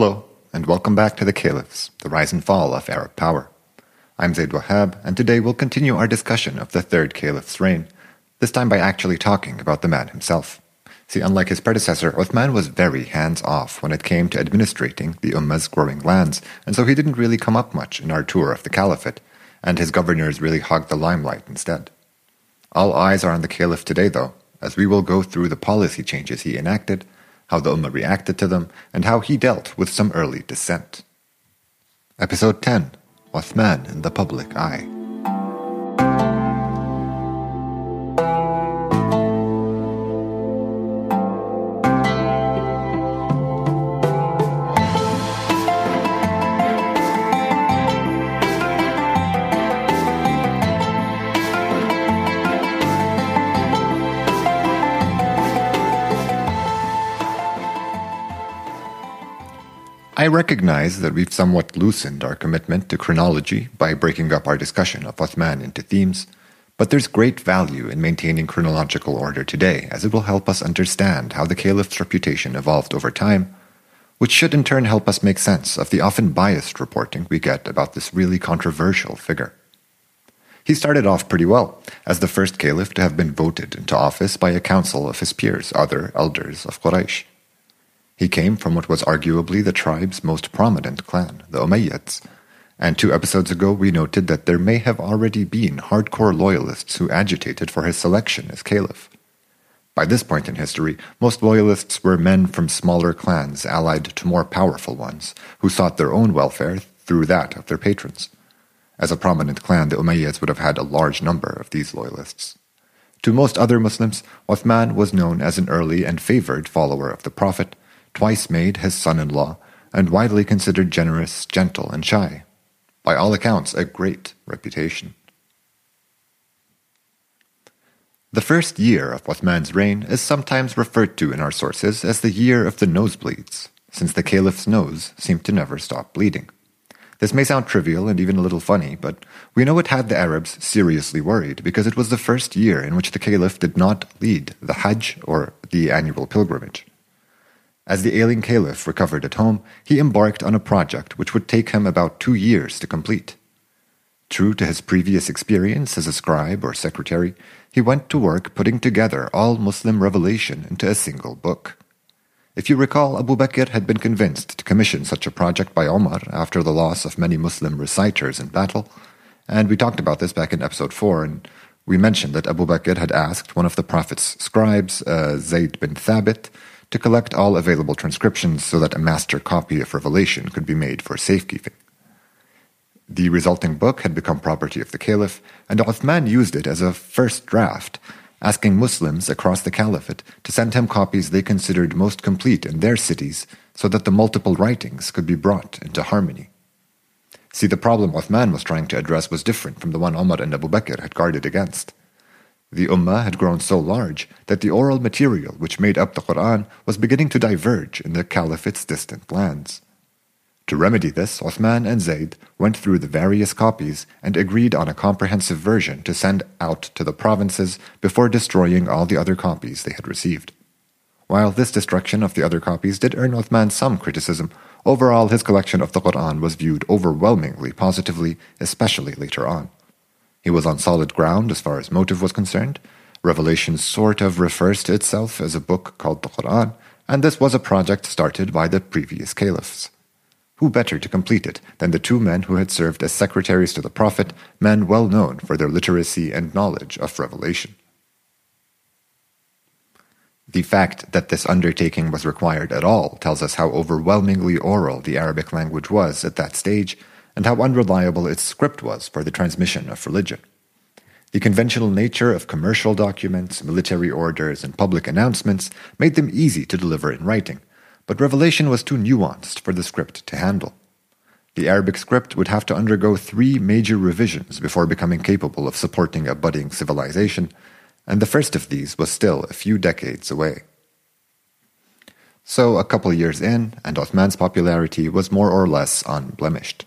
Hello, and welcome back to The Caliphs, the rise and fall of Arab power. I'm Zaid Wahab, and today we'll continue our discussion of the third Caliph's reign, this time by actually talking about the man himself. See, unlike his predecessor, Uthman was very hands-off when it came to administrating the Ummah's growing lands, and so he didn't really come up much in our tour of the Caliphate, and his governors really hogged the limelight instead. All eyes are on the Caliph today, though, as we will go through the policy changes he enacted, how the Ummah reacted to them, and how he dealt with some early dissent. Episode 10, Uthman in the Public Eye. I recognize that we've somewhat loosened our commitment to chronology by breaking up our discussion of Uthman into themes, but there's great value in maintaining chronological order today, as it will help us understand how the Caliph's reputation evolved over time, which should in turn help us make sense of the often biased reporting we get about this really controversial figure. He started off pretty well, as the first Caliph to have been voted into office by a council of his peers, other elders of Quraysh. He came from what was arguably the tribe's most prominent clan, the Umayyads, and 2 episodes ago we noted that there may have already been hardcore loyalists who agitated for his selection as caliph. By this point in history, most loyalists were men from smaller clans allied to more powerful ones, who sought their own welfare through that of their patrons. As a prominent clan, the Umayyads would have had a large number of these loyalists. To most other Muslims, Uthman was known as an early and favored follower of the Prophet, twice made his son-in-law, and widely considered generous, gentle, and shy. By all accounts, a great reputation. The first year of Uthman's reign is sometimes referred to in our sources as the year of the nosebleeds, since the caliph's nose seemed to never stop bleeding. This may sound trivial and even a little funny, but we know it had the Arabs seriously worried because it was the first year in which the caliph did not lead the Hajj, or the annual pilgrimage. As the ailing caliph recovered at home, he embarked on a project which would take him about 2 years to complete. True to his previous experience as a scribe or secretary, he went to work putting together all Muslim revelation into a single book. If you recall, Abu Bakr had been convinced to commission such a project by Omar after the loss of many Muslim reciters in battle, and we talked about this back in episode 4, and we mentioned that Abu Bakr had asked one of the Prophet's scribes, Zayd bin Thabit, to collect all available transcriptions so that a master copy of Revelation could be made for safekeeping. The resulting book had become property of the Caliph, and Uthman used it as a first draft, asking Muslims across the Caliphate to send him copies they considered most complete in their cities so that the multiple writings could be brought into harmony. See, the problem Uthman was trying to address was different from the one Omar and Abu Bakr had guarded against. The Ummah had grown so large that the oral material which made up the Qur'an was beginning to diverge in the Caliphate's distant lands. To remedy this, Uthman and Zayd went through the various copies and agreed on a comprehensive version to send out to the provinces before destroying all the other copies they had received. While this destruction of the other copies did earn Uthman some criticism, overall his collection of the Qur'an was viewed overwhelmingly positively, especially later on. He was on solid ground as far as motive was concerned. Revelation sort of refers to itself as a book called the Qur'an, and this was a project started by the previous caliphs. Who better to complete it than the 2 men who had served as secretaries to the Prophet, men well known for their literacy and knowledge of Revelation? The fact that this undertaking was required at all tells us how overwhelmingly oral the Arabic language was at that stage, and how unreliable its script was for the transmission of religion. The conventional nature of commercial documents, military orders, and public announcements made them easy to deliver in writing, but Revelation was too nuanced for the script to handle. The Arabic script would have to undergo 3 major revisions before becoming capable of supporting a budding civilization, and the first of these was still a few decades away. So, a couple years in, and Uthman's popularity was more or less unblemished.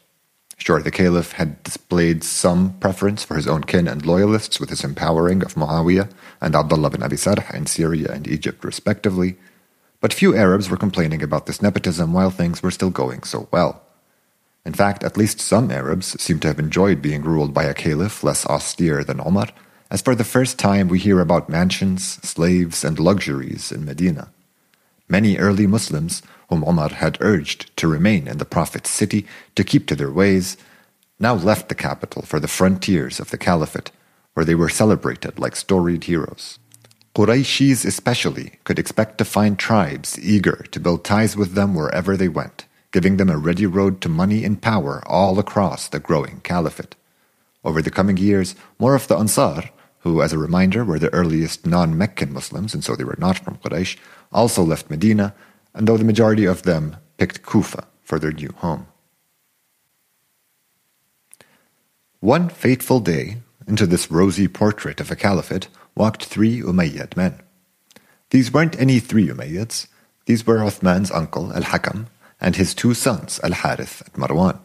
Sure, the Caliph had displayed some preference for his own kin and loyalists with his empowering of Muawiyah and Abdullah bin Abi Sarh in Syria and Egypt respectively, But few Arabs were complaining about this nepotism while things were still going so well. In fact, at least some Arabs seem to have enjoyed being ruled by a caliph less austere than Omar, as for the first time we hear about mansions, slaves, and luxuries in Medina. Many early Muslims, whom Omar had urged to remain in the Prophet's city to keep to their ways, now left the capital for the frontiers of the caliphate, where they were celebrated like storied heroes. Qurayshis especially could expect to find tribes eager to build ties with them wherever they went, giving them a ready road to money and power all across the growing caliphate. Over the coming years, more of the Ansar, who as a reminder were the earliest non-Meccan Muslims and so they were not from Quraysh, also left Medina, and though the majority of them picked Kufa for their new home. One fateful day, into this rosy portrait of a caliphate, walked three Umayyad men. These weren't any three Umayyads, these were Uthman's uncle, al-Hakam, and his two sons, al-Harith and Marwan.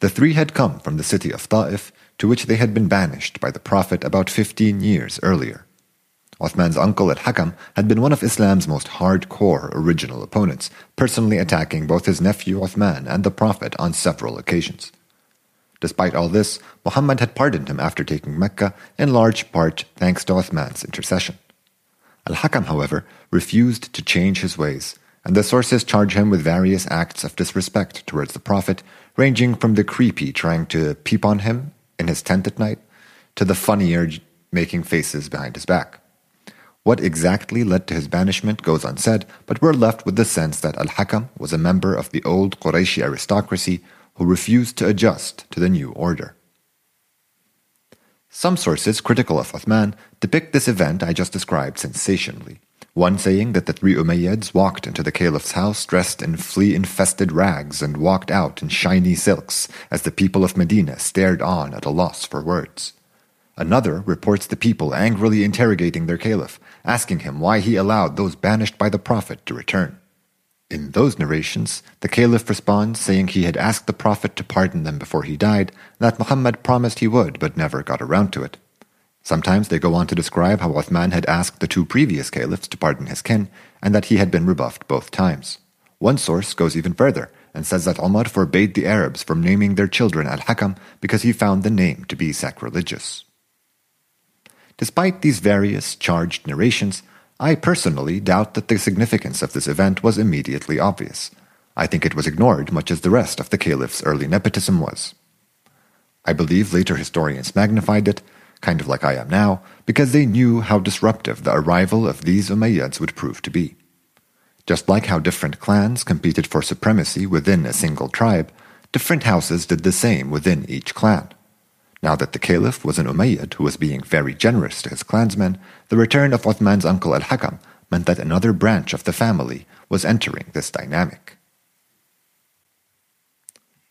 The three had come from the city of Ta'if, to which they had been banished by the Prophet about 15 years earlier. Uthman's uncle al-Hakam had been one of Islam's most hardcore original opponents, personally attacking both his nephew Uthman and the Prophet on several occasions. Despite all this, Muhammad had pardoned him after taking Mecca, in large part thanks to Uthman's intercession. Al-Hakam, however, refused to change his ways, and the sources charge him with various acts of disrespect towards the Prophet, ranging from the creepy trying to peep on him in his tent at night, to the funnier making faces behind his back. What exactly led to his banishment goes unsaid, but we're left with the sense that Al-Hakam was a member of the old Qurayshi aristocracy who refused to adjust to the new order. Some sources critical of Uthman depict this event I just described sensationally, one saying that the three Umayyads walked into the caliph's house dressed in flea-infested rags and walked out in shiny silks as the people of Medina stared on at a loss for words. Another reports the people angrily interrogating their caliph, asking him why he allowed those banished by the Prophet to return. In those narrations, the caliph responds saying he had asked the Prophet to pardon them before he died, and that Muhammad promised he would but never got around to it. Sometimes they go on to describe how Uthman had asked the two previous caliphs to pardon his kin, and that he had been rebuffed both times. One source goes even further and says that Omar forbade the Arabs from naming their children al-Hakam because he found the name to be sacrilegious. Despite these various charged narrations, I personally doubt that the significance of this event was immediately obvious. I think it was ignored much as the rest of the caliph's early nepotism was. I believe later historians magnified it, kind of like I am now, because they knew how disruptive the arrival of these Umayyads would prove to be. Just like how different clans competed for supremacy within a single tribe, different houses did the same within each clan. Now that the caliph was an Umayyad who was being very generous to his clansmen, the return of Uthman's uncle al-Hakam meant that another branch of the family was entering this dynamic.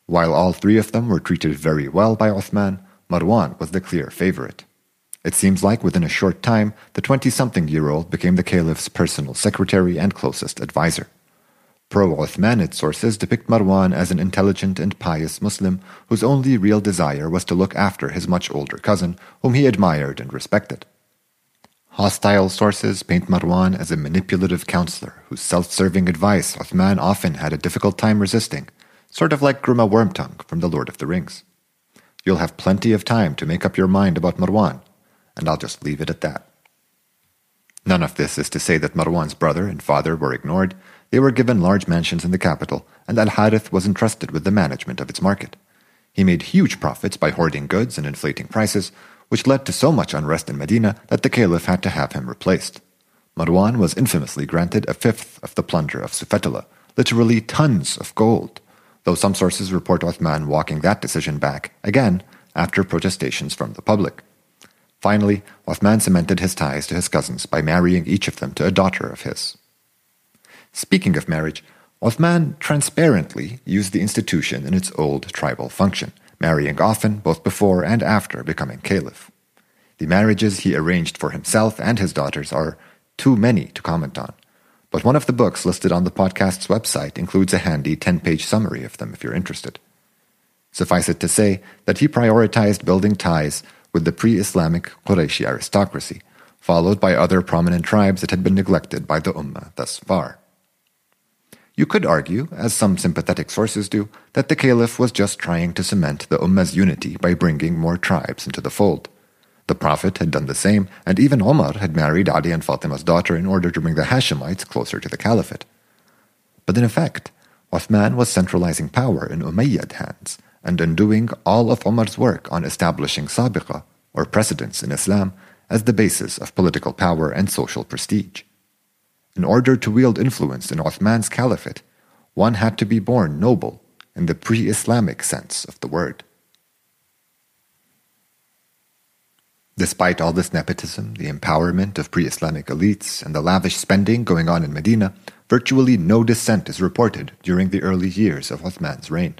While all three of them were treated very well by Uthman, Marwan was the clear favorite. It seems like within a short time, the 20-something-year-old became the caliph's personal secretary and closest advisor. Pro-Uthmanid sources depict Marwan as an intelligent and pious Muslim whose only real desire was to look after his much older cousin, whom he admired and respected. Hostile sources paint Marwan as a manipulative counselor whose self-serving advice Uthman often had a difficult time resisting, sort of like Grima Wormtongue from The Lord of the Rings. You'll have plenty of time to make up your mind about Marwan, and I'll just leave it at that. None of this is to say that Marwan's brother and father were ignored. They were given large mansions in the capital, and al-Harith was entrusted with the management of its market. He made huge profits by hoarding goods and inflating prices, which led to so much unrest in Medina that the caliph had to have him replaced. Marwan was infamously granted a fifth of the plunder of Sufetullah, literally tons of gold, though some sources report Uthman walking that decision back, again, after protestations from the public. Finally, Uthman cemented his ties to his cousins by marrying each of them to a daughter of his. Speaking of marriage, Uthman transparently used the institution in its old tribal function, marrying often both before and after becoming caliph. The marriages he arranged for himself and his daughters are too many to comment on, but one of the books listed on the podcast's website includes a handy 10-page summary of them if you're interested. Suffice it to say that he prioritized building ties with the pre-Islamic Qurayshi aristocracy, followed by other prominent tribes that had been neglected by the Ummah thus far. You could argue, as some sympathetic sources do, that the caliph was just trying to cement the Ummah's unity by bringing more tribes into the fold. The Prophet had done the same, and even Omar had married Ali and Fatima's daughter in order to bring the Hashemites closer to the caliphate. But in effect, Uthman was centralizing power in Umayyad hands and undoing all of Omar's work on establishing sabiqa, or precedence in Islam, as the basis of political power and social prestige. In order to wield influence in Uthman's caliphate, one had to be born noble in the pre-Islamic sense of the word. Despite all this nepotism, the empowerment of pre-Islamic elites, and the lavish spending going on in Medina, virtually no dissent is reported during the early years of Uthman's reign.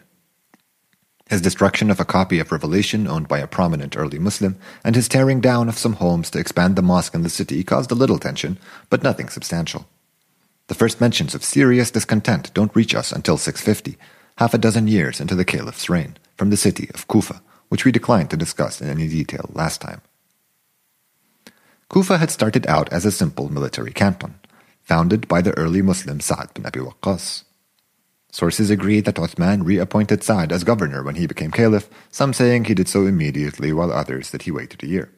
His destruction of a copy of Revelation owned by a prominent early Muslim, and his tearing down of some homes to expand the mosque in the city caused a little tension, but nothing substantial. The first mentions of serious discontent don't reach us until 650, half a dozen years into the caliph's reign, from the city of Kufa, which we declined to discuss in any detail last time. Kufa had started out as a simple military canton, founded by the early Muslim Sa'd bin Abi Waqqas. Sources agree that Uthman reappointed Sa'd as governor when he became caliph, some saying he did so immediately, while others that he waited a year.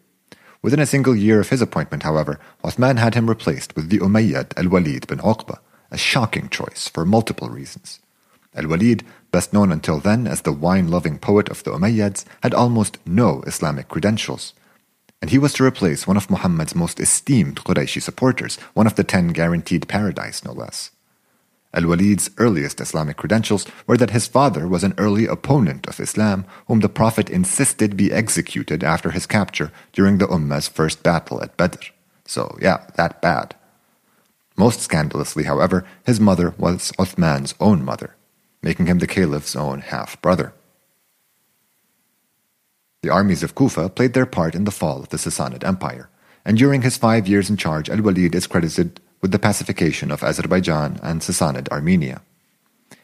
Within a single year of his appointment, however, Uthman had him replaced with the Umayyad al-Walid bin Aqba, a shocking choice for multiple reasons. Al-Walid, best known until then as the wine-loving poet of the Umayyads, had almost no Islamic credentials, and he was to replace one of Muhammad's most esteemed Qurayshi supporters, one of the 10 guaranteed paradise, no less. Al-Walid's earliest Islamic credentials were that his father was an early opponent of Islam, whom the Prophet insisted be executed after his capture during the Ummah's first battle at Badr. So, yeah, that bad. Most scandalously, however, his mother was Uthman's own mother, making him the caliph's own half-brother. The armies of Kufa played their part in the fall of the Sasanid Empire, and during his 5 years in charge, Al-Walid is credited with the pacification of Azerbaijan and Sasanid Armenia.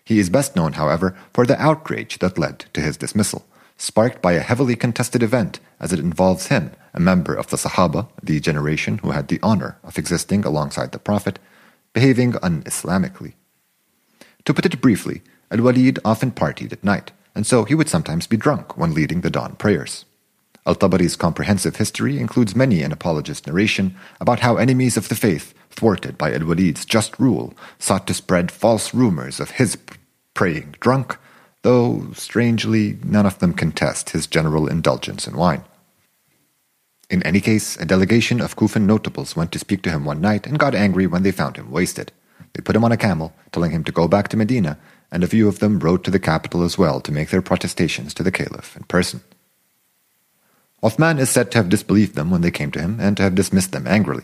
He is best known, however, for the outrage that led to his dismissal, sparked by a heavily contested event as it involves him, a member of the Sahaba, the generation who had the honor of existing alongside the Prophet, behaving un-Islamically. To put it briefly, Al-Walid often partied at night, and so he would sometimes be drunk when leading the dawn prayers. Al-Tabari's comprehensive history includes many an apologist narration about how enemies of the faith, thwarted by Al-Walid's just rule, sought to spread false rumors of his praying drunk, though, strangely, none of them contest his general indulgence in wine. In any case, a delegation of Kufan notables went to speak to him one night and got angry when they found him wasted. They put him on a camel, telling him to go back to Medina, and a few of them rode to the capital as well to make their protestations to the caliph in person. Uthman is said to have disbelieved them when they came to him and to have dismissed them angrily.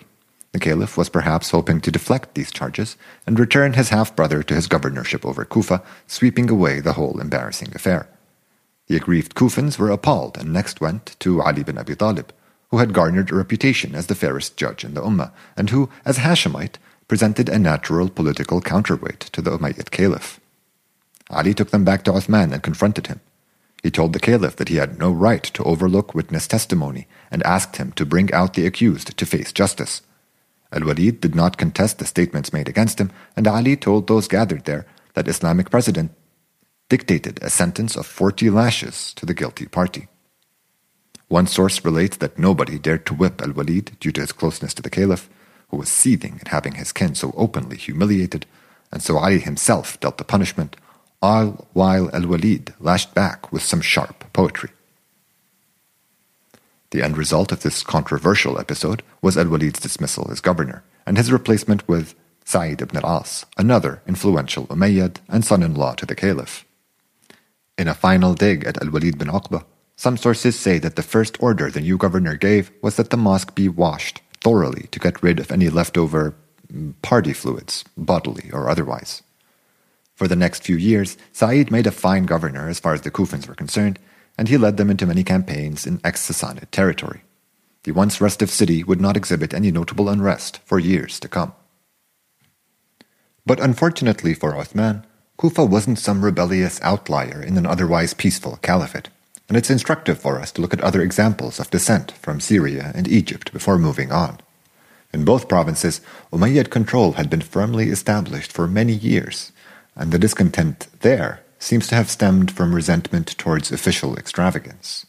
The caliph was perhaps hoping to deflect these charges and return his half-brother to his governorship over Kufa, sweeping away the whole embarrassing affair. The aggrieved Kufans were appalled and next went to Ali bin Abi Talib, who had garnered a reputation as the fairest judge in the Ummah, and who, as Hashemite, presented a natural political counterweight to the Umayyad caliph. Ali took them back to Uthman and confronted him. He told the caliph that he had no right to overlook witness testimony and asked him to bring out the accused to face justice. Al-Walid did not contest the statements made against him, and Ali told those gathered there that Islamic precedent dictated a sentence of 40 lashes to the guilty party. One source relates that nobody dared to whip Al-Walid due to his closeness to the caliph, who was seething at having his kin so openly humiliated, and so Ali himself dealt the punishment, all while Al-Walid lashed back with some sharp poetry. The end result of this controversial episode was Al-Walid's dismissal as governor, and his replacement with Sa'id ibn al-As, another influential Umayyad and son-in-law to the caliph. In a final dig at Al-Walid bin Aqba, some sources say that the first order the new governor gave was that the mosque be washed thoroughly to get rid of any leftover party fluids, bodily or otherwise. For the next few years, Sa'id made a fine governor as far as the Kufans were concerned, and he led them into many campaigns in ex-Sasanid territory. The once restive city would not exhibit any notable unrest for years to come. But unfortunately for Uthman, Kufa wasn't some rebellious outlier in an otherwise peaceful caliphate, and it's instructive for us to look at other examples of dissent from Syria and Egypt before moving on. In both provinces, Umayyad control had been firmly established for many years, and the discontent there seems to have stemmed from resentment towards official extravagance.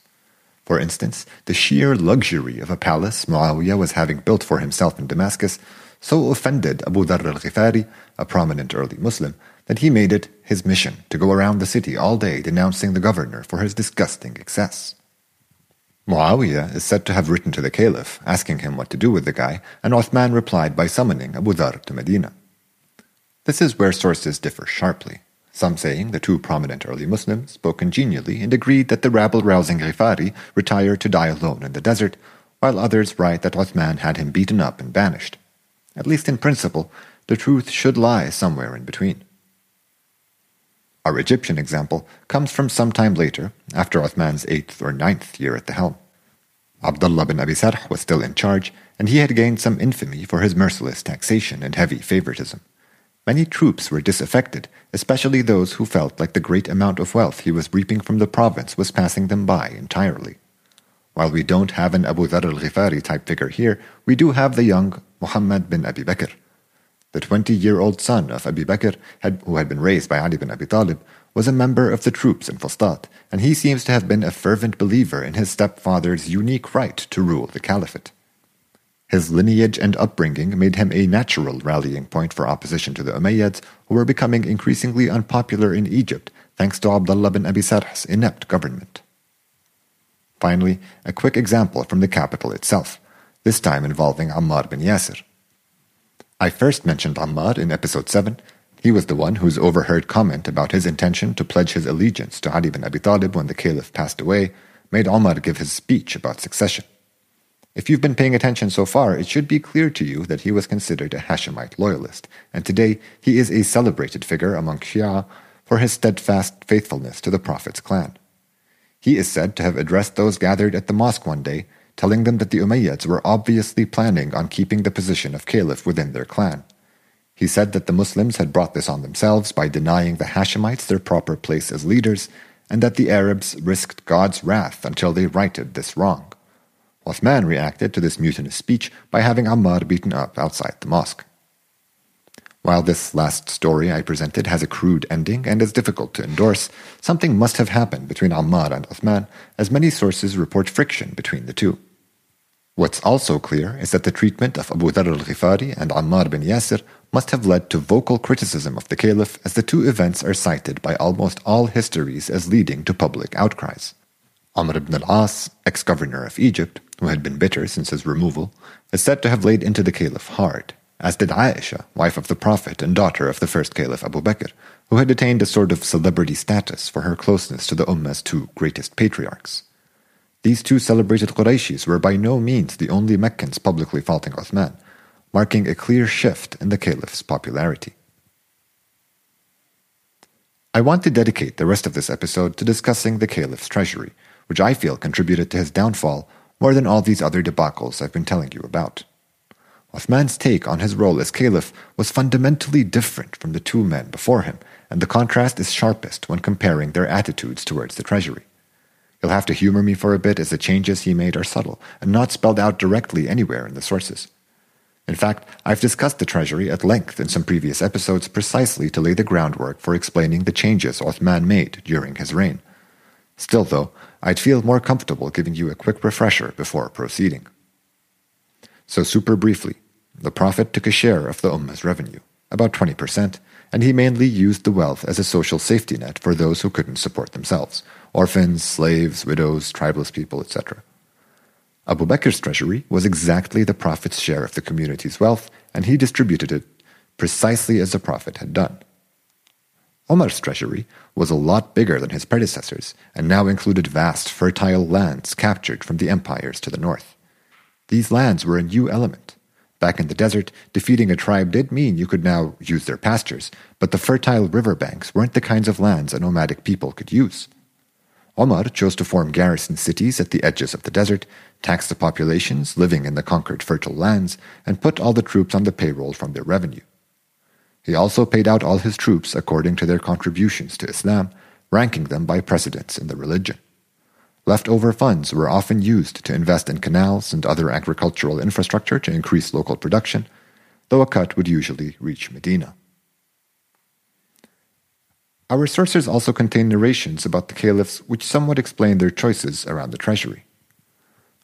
For instance, the sheer luxury of a palace Muawiyah was having built for himself in Damascus so offended Abu Dharr al-Ghifari, a prominent early Muslim, that he made it his mission to go around the city all day denouncing the governor for his disgusting excess. Muawiyah is said to have written to the caliph, asking him what to do with the guy, and Uthman replied by summoning Abu Dharr to Medina. This is where sources differ sharply, some saying the two prominent early Muslims spoke congenially and agreed that the rabble-rousing Ghifari retired to die alone in the desert, while others write that Uthman had him beaten up and banished. At least in principle, the truth should lie somewhere in between. Our Egyptian example comes from some time later, after Uthman's 8th or 9th year at the helm. Abdullah bin Abi Sarh was still in charge, and he had gained some infamy for his merciless taxation and heavy favoritism. Many troops were disaffected, especially those who felt like the great amount of wealth he was reaping from the province was passing them by entirely. While we don't have an Abu Dharr al-Ghifari type figure here, we do have the young Muhammad bin Abi Bakr. The 20-year-old son of Abu Bakr, who had been raised by Ali bin Abi Talib, was a member of the troops in Fustat, and he seems to have been a fervent believer in his stepfather's unique right to rule the caliphate. His lineage and upbringing made him a natural rallying point for opposition to the Umayyads, who were becoming increasingly unpopular in Egypt thanks to Abdullah bin Abi Sarh's inept government. Finally, a quick example from the capital itself, this time involving Ammar bin Yasir. I first mentioned Ammar in episode 7. He was the one whose overheard comment about his intention to pledge his allegiance to Ali bin Abi Talib when the caliph passed away made Omar give his speech about succession. If you've been paying attention so far, it should be clear to you that he was considered a Hashemite loyalist, and today he is a celebrated figure among Shia for his steadfast faithfulness to the Prophet's clan. He is said to have addressed those gathered at the mosque one day, telling them that the Umayyads were obviously planning on keeping the position of caliph within their clan. He said that the Muslims had brought this on themselves by denying the Hashemites their proper place as leaders, and that the Arabs risked God's wrath until they righted this wrong. Uthman reacted to this mutinous speech by having Ammar beaten up outside the mosque. While this last story I presented has a crude ending and is difficult to endorse, something must have happened between Ammar and Uthman, as many sources report friction between the two. What's also clear is that the treatment of Abu Dharr al-Ghifari and Ammar bin Yasir must have led to vocal criticism of the caliph, as the two events are cited by almost all histories as leading to public outcries. Amr ibn al-As, ex-governor of Egypt, who had been bitter since his removal, is said to have laid into the caliph hard, as did Aisha, wife of the Prophet and daughter of the first caliph Abu Bakr, who had attained a sort of celebrity status for her closeness to the Ummah's two greatest patriarchs. These two celebrated Qurayshis were by no means the only Meccans publicly faulting Uthman, marking a clear shift in the caliph's popularity. I want to dedicate the rest of this episode to discussing the caliph's treasury, which I feel contributed to his downfall more than all these other debacles I've been telling you about. Uthman's take on his role as caliph was fundamentally different from the two men before him, and the contrast is sharpest when comparing their attitudes towards the treasury. You'll have to humor me for a bit, as the changes he made are subtle and not spelled out directly anywhere in the sources. In fact, I've discussed the treasury at length in some previous episodes precisely to lay the groundwork for explaining the changes Uthman made during his reign. Still though, I'd feel more comfortable giving you a quick refresher before proceeding. So super briefly, the Prophet took a share of the Ummah's revenue, about 20%, and he mainly used the wealth as a social safety net for those who couldn't support themselves, orphans, slaves, widows, tribeless people, etc. Abu Bakr's treasury was exactly the Prophet's share of the community's wealth, and he distributed it precisely as the Prophet had done. Omar's treasury was a lot bigger than his predecessors, and now included vast, fertile lands captured from the empires to the north. These lands were a new element. Back in the desert, defeating a tribe did mean you could now use their pastures, but the fertile riverbanks weren't the kinds of lands a nomadic people could use. Omar chose to form garrison cities at the edges of the desert, tax the populations living in the conquered fertile lands, and put all the troops on the payroll from their revenue. He also paid out all his troops according to their contributions to Islam, ranking them by precedence in the religion. Leftover funds were often used to invest in canals and other agricultural infrastructure to increase local production, though a cut would usually reach Medina. Our sources also contain narrations about the caliphs which somewhat explain their choices around the treasury.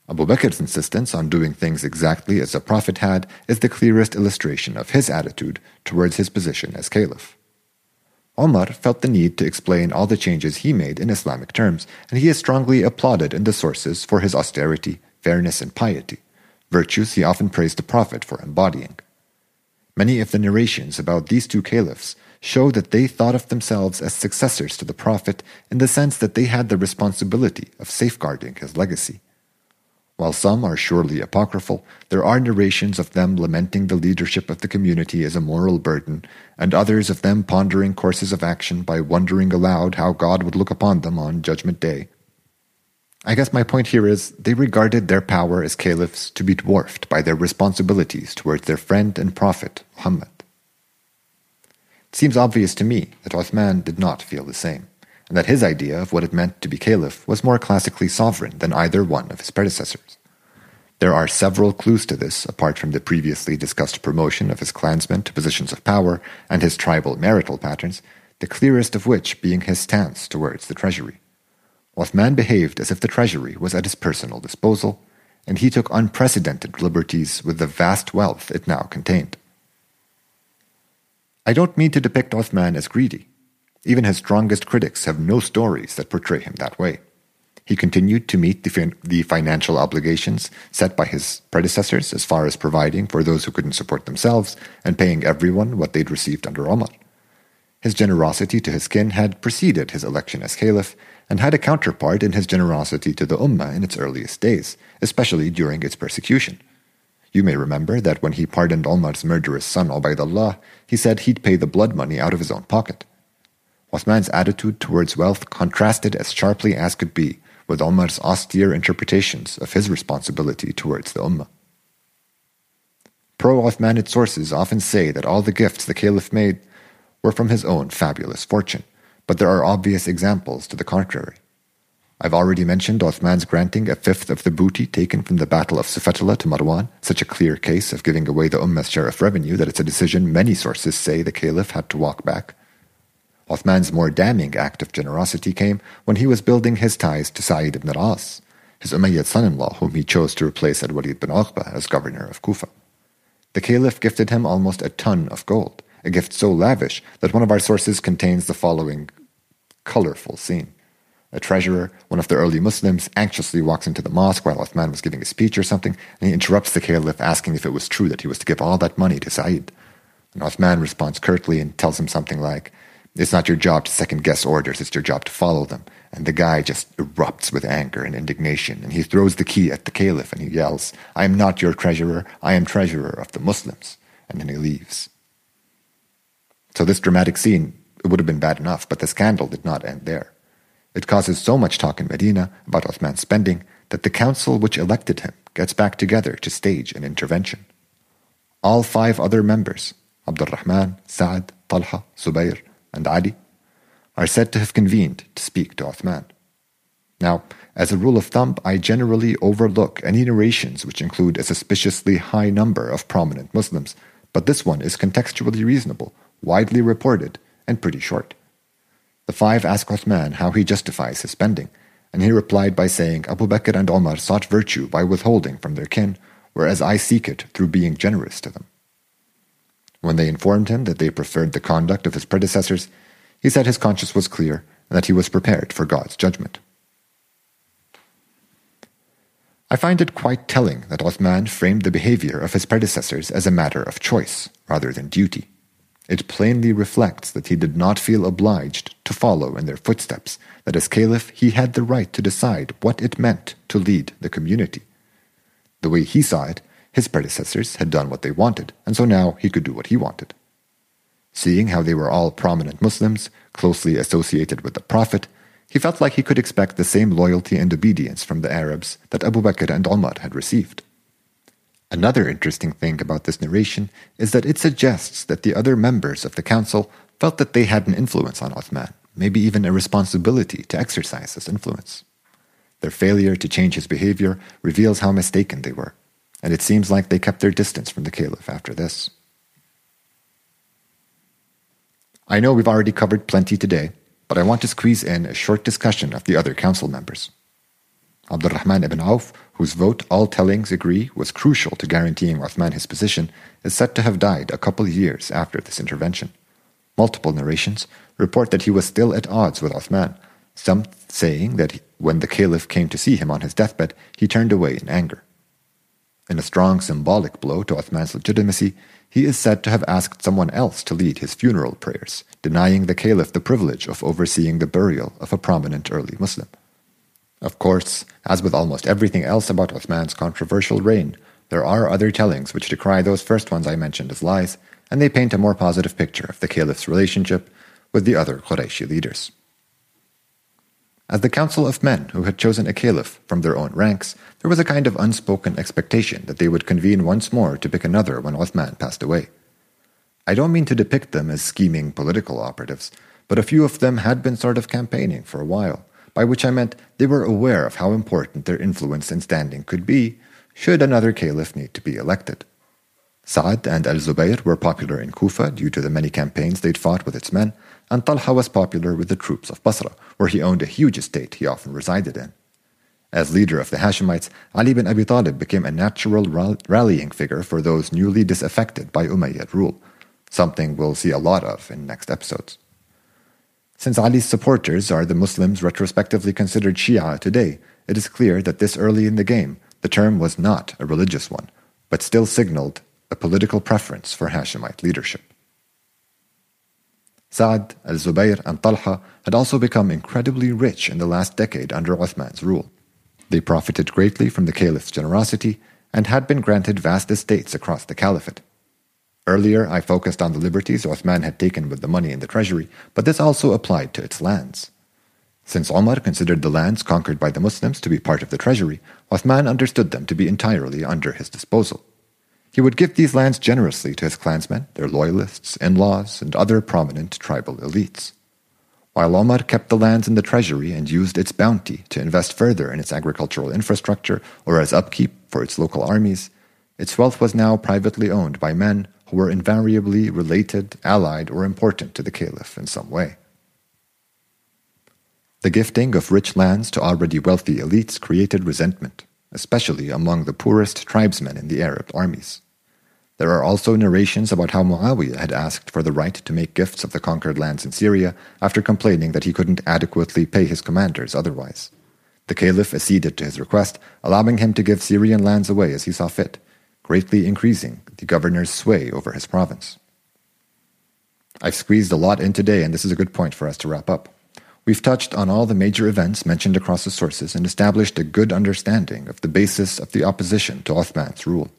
Abu Bakr's insistence on doing things exactly as the Prophet had is the clearest illustration of his attitude towards his position as caliph. Omar felt the need to explain all the changes he made in Islamic terms, and he is strongly applauded in the sources for his austerity, fairness, and piety, virtues he often praised the Prophet for embodying. Many of the narrations about these two caliphs show that they thought of themselves as successors to the Prophet in the sense that they had the responsibility of safeguarding his legacy. While some are surely apocryphal, there are narrations of them lamenting the leadership of the community as a moral burden, and others of them pondering courses of action by wondering aloud how God would look upon them on Judgment Day. I guess my point here is they regarded their power as caliphs to be dwarfed by their responsibilities towards their friend and prophet, Muhammad. It seems obvious to me that Uthman did not feel the same, and that his idea of what it meant to be caliph was more classically sovereign than either one of his predecessors. There are several clues to this, apart from the previously discussed promotion of his clansmen to positions of power and his tribal marital patterns, the clearest of which being his stance towards the treasury. Uthman behaved as if the treasury was at his personal disposal, and he took unprecedented liberties with the vast wealth it now contained. I don't mean to depict Uthman as greedy. Even his strongest critics have no stories that portray him that way. He continued to meet the financial obligations set by his predecessors as far as providing for those who couldn't support themselves and paying everyone what they'd received under Omar. His generosity to his kin had preceded his election as caliph and had a counterpart in his generosity to the Ummah in its earliest days, especially during its persecution. You may remember that when he pardoned Omar's murderous son Ubaydullah, he said he'd pay the blood money out of his own pocket. Uthman's attitude towards wealth contrasted as sharply as could be with Omar's austere interpretations of his responsibility towards the Ummah. Pro-Uthmanid sources often say that all the gifts the caliph made were from his own fabulous fortune, but there are obvious examples to the contrary. I've already mentioned Uthman's granting a fifth of the booty taken from the Battle of Sufetullah to Marwan, such a clear case of giving away the Ummah's share of revenue that it's a decision many sources say the caliph had to walk back. Uthman's more damning act of generosity came when he was building his ties to Sa'id ibn al-As, his Umayyad son-in-law whom he chose to replace al-Walid bin Aqba as governor of Kufa. The caliph gifted him almost a ton of gold, a gift so lavish that one of our sources contains the following colorful scene. A treasurer, one of the early Muslims, anxiously walks into the mosque while Uthman was giving a speech or something, and he interrupts the caliph asking if it was true that he was to give all that money to Sa'id. And Uthman responds curtly and tells him something like, "It's not your job to second-guess orders, it's your job to follow them." And the guy just erupts with anger and indignation, and he throws the key at the caliph and he yells, "I am not your treasurer, I am treasurer of the Muslims." And then he leaves. So this dramatic scene, it would have been bad enough, but the scandal did not end there. It causes so much talk in Medina about Uthman's spending that the council which elected him gets back together to stage an intervention. All five other members, Abdurrahman, Sa'd, Talha, Zubayr, and Ali, are said to have convened to speak to Uthman. Now, as a rule of thumb, I generally overlook any narrations which include a suspiciously high number of prominent Muslims, but this one is contextually reasonable, widely reported, and pretty short. The five ask Uthman how he justifies his spending, and he replied by saying, "Abu Bakr and Omar sought virtue by withholding from their kin, whereas I seek it through being generous to them." When they informed him that they preferred the conduct of his predecessors, he said his conscience was clear and that he was prepared for God's judgment. I find it quite telling that Uthman framed the behavior of his predecessors as a matter of choice rather than duty. It plainly reflects that he did not feel obliged to follow in their footsteps, that as caliph he had the right to decide what it meant to lead the community. The way he saw it, his predecessors had done what they wanted, and so now he could do what he wanted. Seeing how they were all prominent Muslims, closely associated with the Prophet, he felt like he could expect the same loyalty and obedience from the Arabs that Abu Bakr and Omar had received. Another interesting thing about this narration is that it suggests that the other members of the council felt that they had an influence on Uthman, maybe even a responsibility to exercise this influence. Their failure to change his behavior reveals how mistaken they were, and it seems like they kept their distance from the caliph after this. I know we've already covered plenty today, but I want to squeeze in a short discussion of the other council members. Abdurrahman ibn Auf, whose vote all tellings agree was crucial to guaranteeing Uthman his position, is said to have died a couple years after this intervention. Multiple narrations report that he was still at odds with Uthman, some saying that when the caliph came to see him on his deathbed, he turned away in anger. In a strong symbolic blow to Uthman's legitimacy, he is said to have asked someone else to lead his funeral prayers, denying the caliph the privilege of overseeing the burial of a prominent early Muslim. Of course, as with almost everything else about Uthman's controversial reign, there are other tellings which decry those first ones I mentioned as lies, and they paint a more positive picture of the caliph's relationship with the other Qurayshi leaders. As the council of men who had chosen a caliph from their own ranks, there was a kind of unspoken expectation that they would convene once more to pick another when Uthman passed away. I don't mean to depict them as scheming political operatives, but a few of them had been sort of campaigning for a while, by which I meant they were aware of how important their influence and standing could be should another caliph need to be elected. Sa'd and al-Zubayr were popular in Kufa due to the many campaigns they'd fought with its men, and Talha was popular with the troops of Basra, where he owned a huge estate he often resided in. As leader of the Hashemites, Ali bin Abi Talib became a natural rallying figure for those newly disaffected by Umayyad rule, something we'll see a lot of in next episodes. Since Ali's supporters are the Muslims retrospectively considered Shia today, it is clear that this early in the game, the term was not a religious one, but still signaled a political preference for Hashemite leadership. Sa'd, al-Zubayr, and Talha had also become incredibly rich in the last decade under Uthman's rule. They profited greatly from the caliph's generosity and had been granted vast estates across the caliphate. Earlier, I focused on the liberties Uthman had taken with the money in the treasury, but this also applied to its lands. Since Omar considered the lands conquered by the Muslims to be part of the treasury, Uthman understood them to be entirely under his disposal. He would give these lands generously to his clansmen, their loyalists, in-laws, and other prominent tribal elites. While Omar kept the lands in the treasury and used its bounty to invest further in its agricultural infrastructure or as upkeep for its local armies, its wealth was now privately owned by men who were invariably related, allied, or important to the caliph in some way. The gifting of rich lands to already wealthy elites created resentment, especially among the poorest tribesmen in the Arab armies. There are also narrations about how Muawiyah had asked for the right to make gifts of the conquered lands in Syria after complaining that he couldn't adequately pay his commanders otherwise. The caliph acceded to his request, allowing him to give Syrian lands away as he saw fit, greatly increasing the governor's sway over his province. I've squeezed a lot in today, and this is a good point for us to wrap up. We've touched on all the major events mentioned across the sources and established a good understanding of the basis of the opposition to Uthman's rule.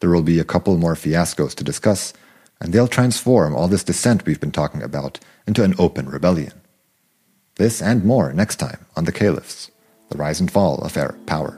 There will be a couple more fiascos to discuss, and they'll transform all this dissent we've been talking about into an open rebellion. This and more next time on The Caliphs, the rise and fall of Arab power.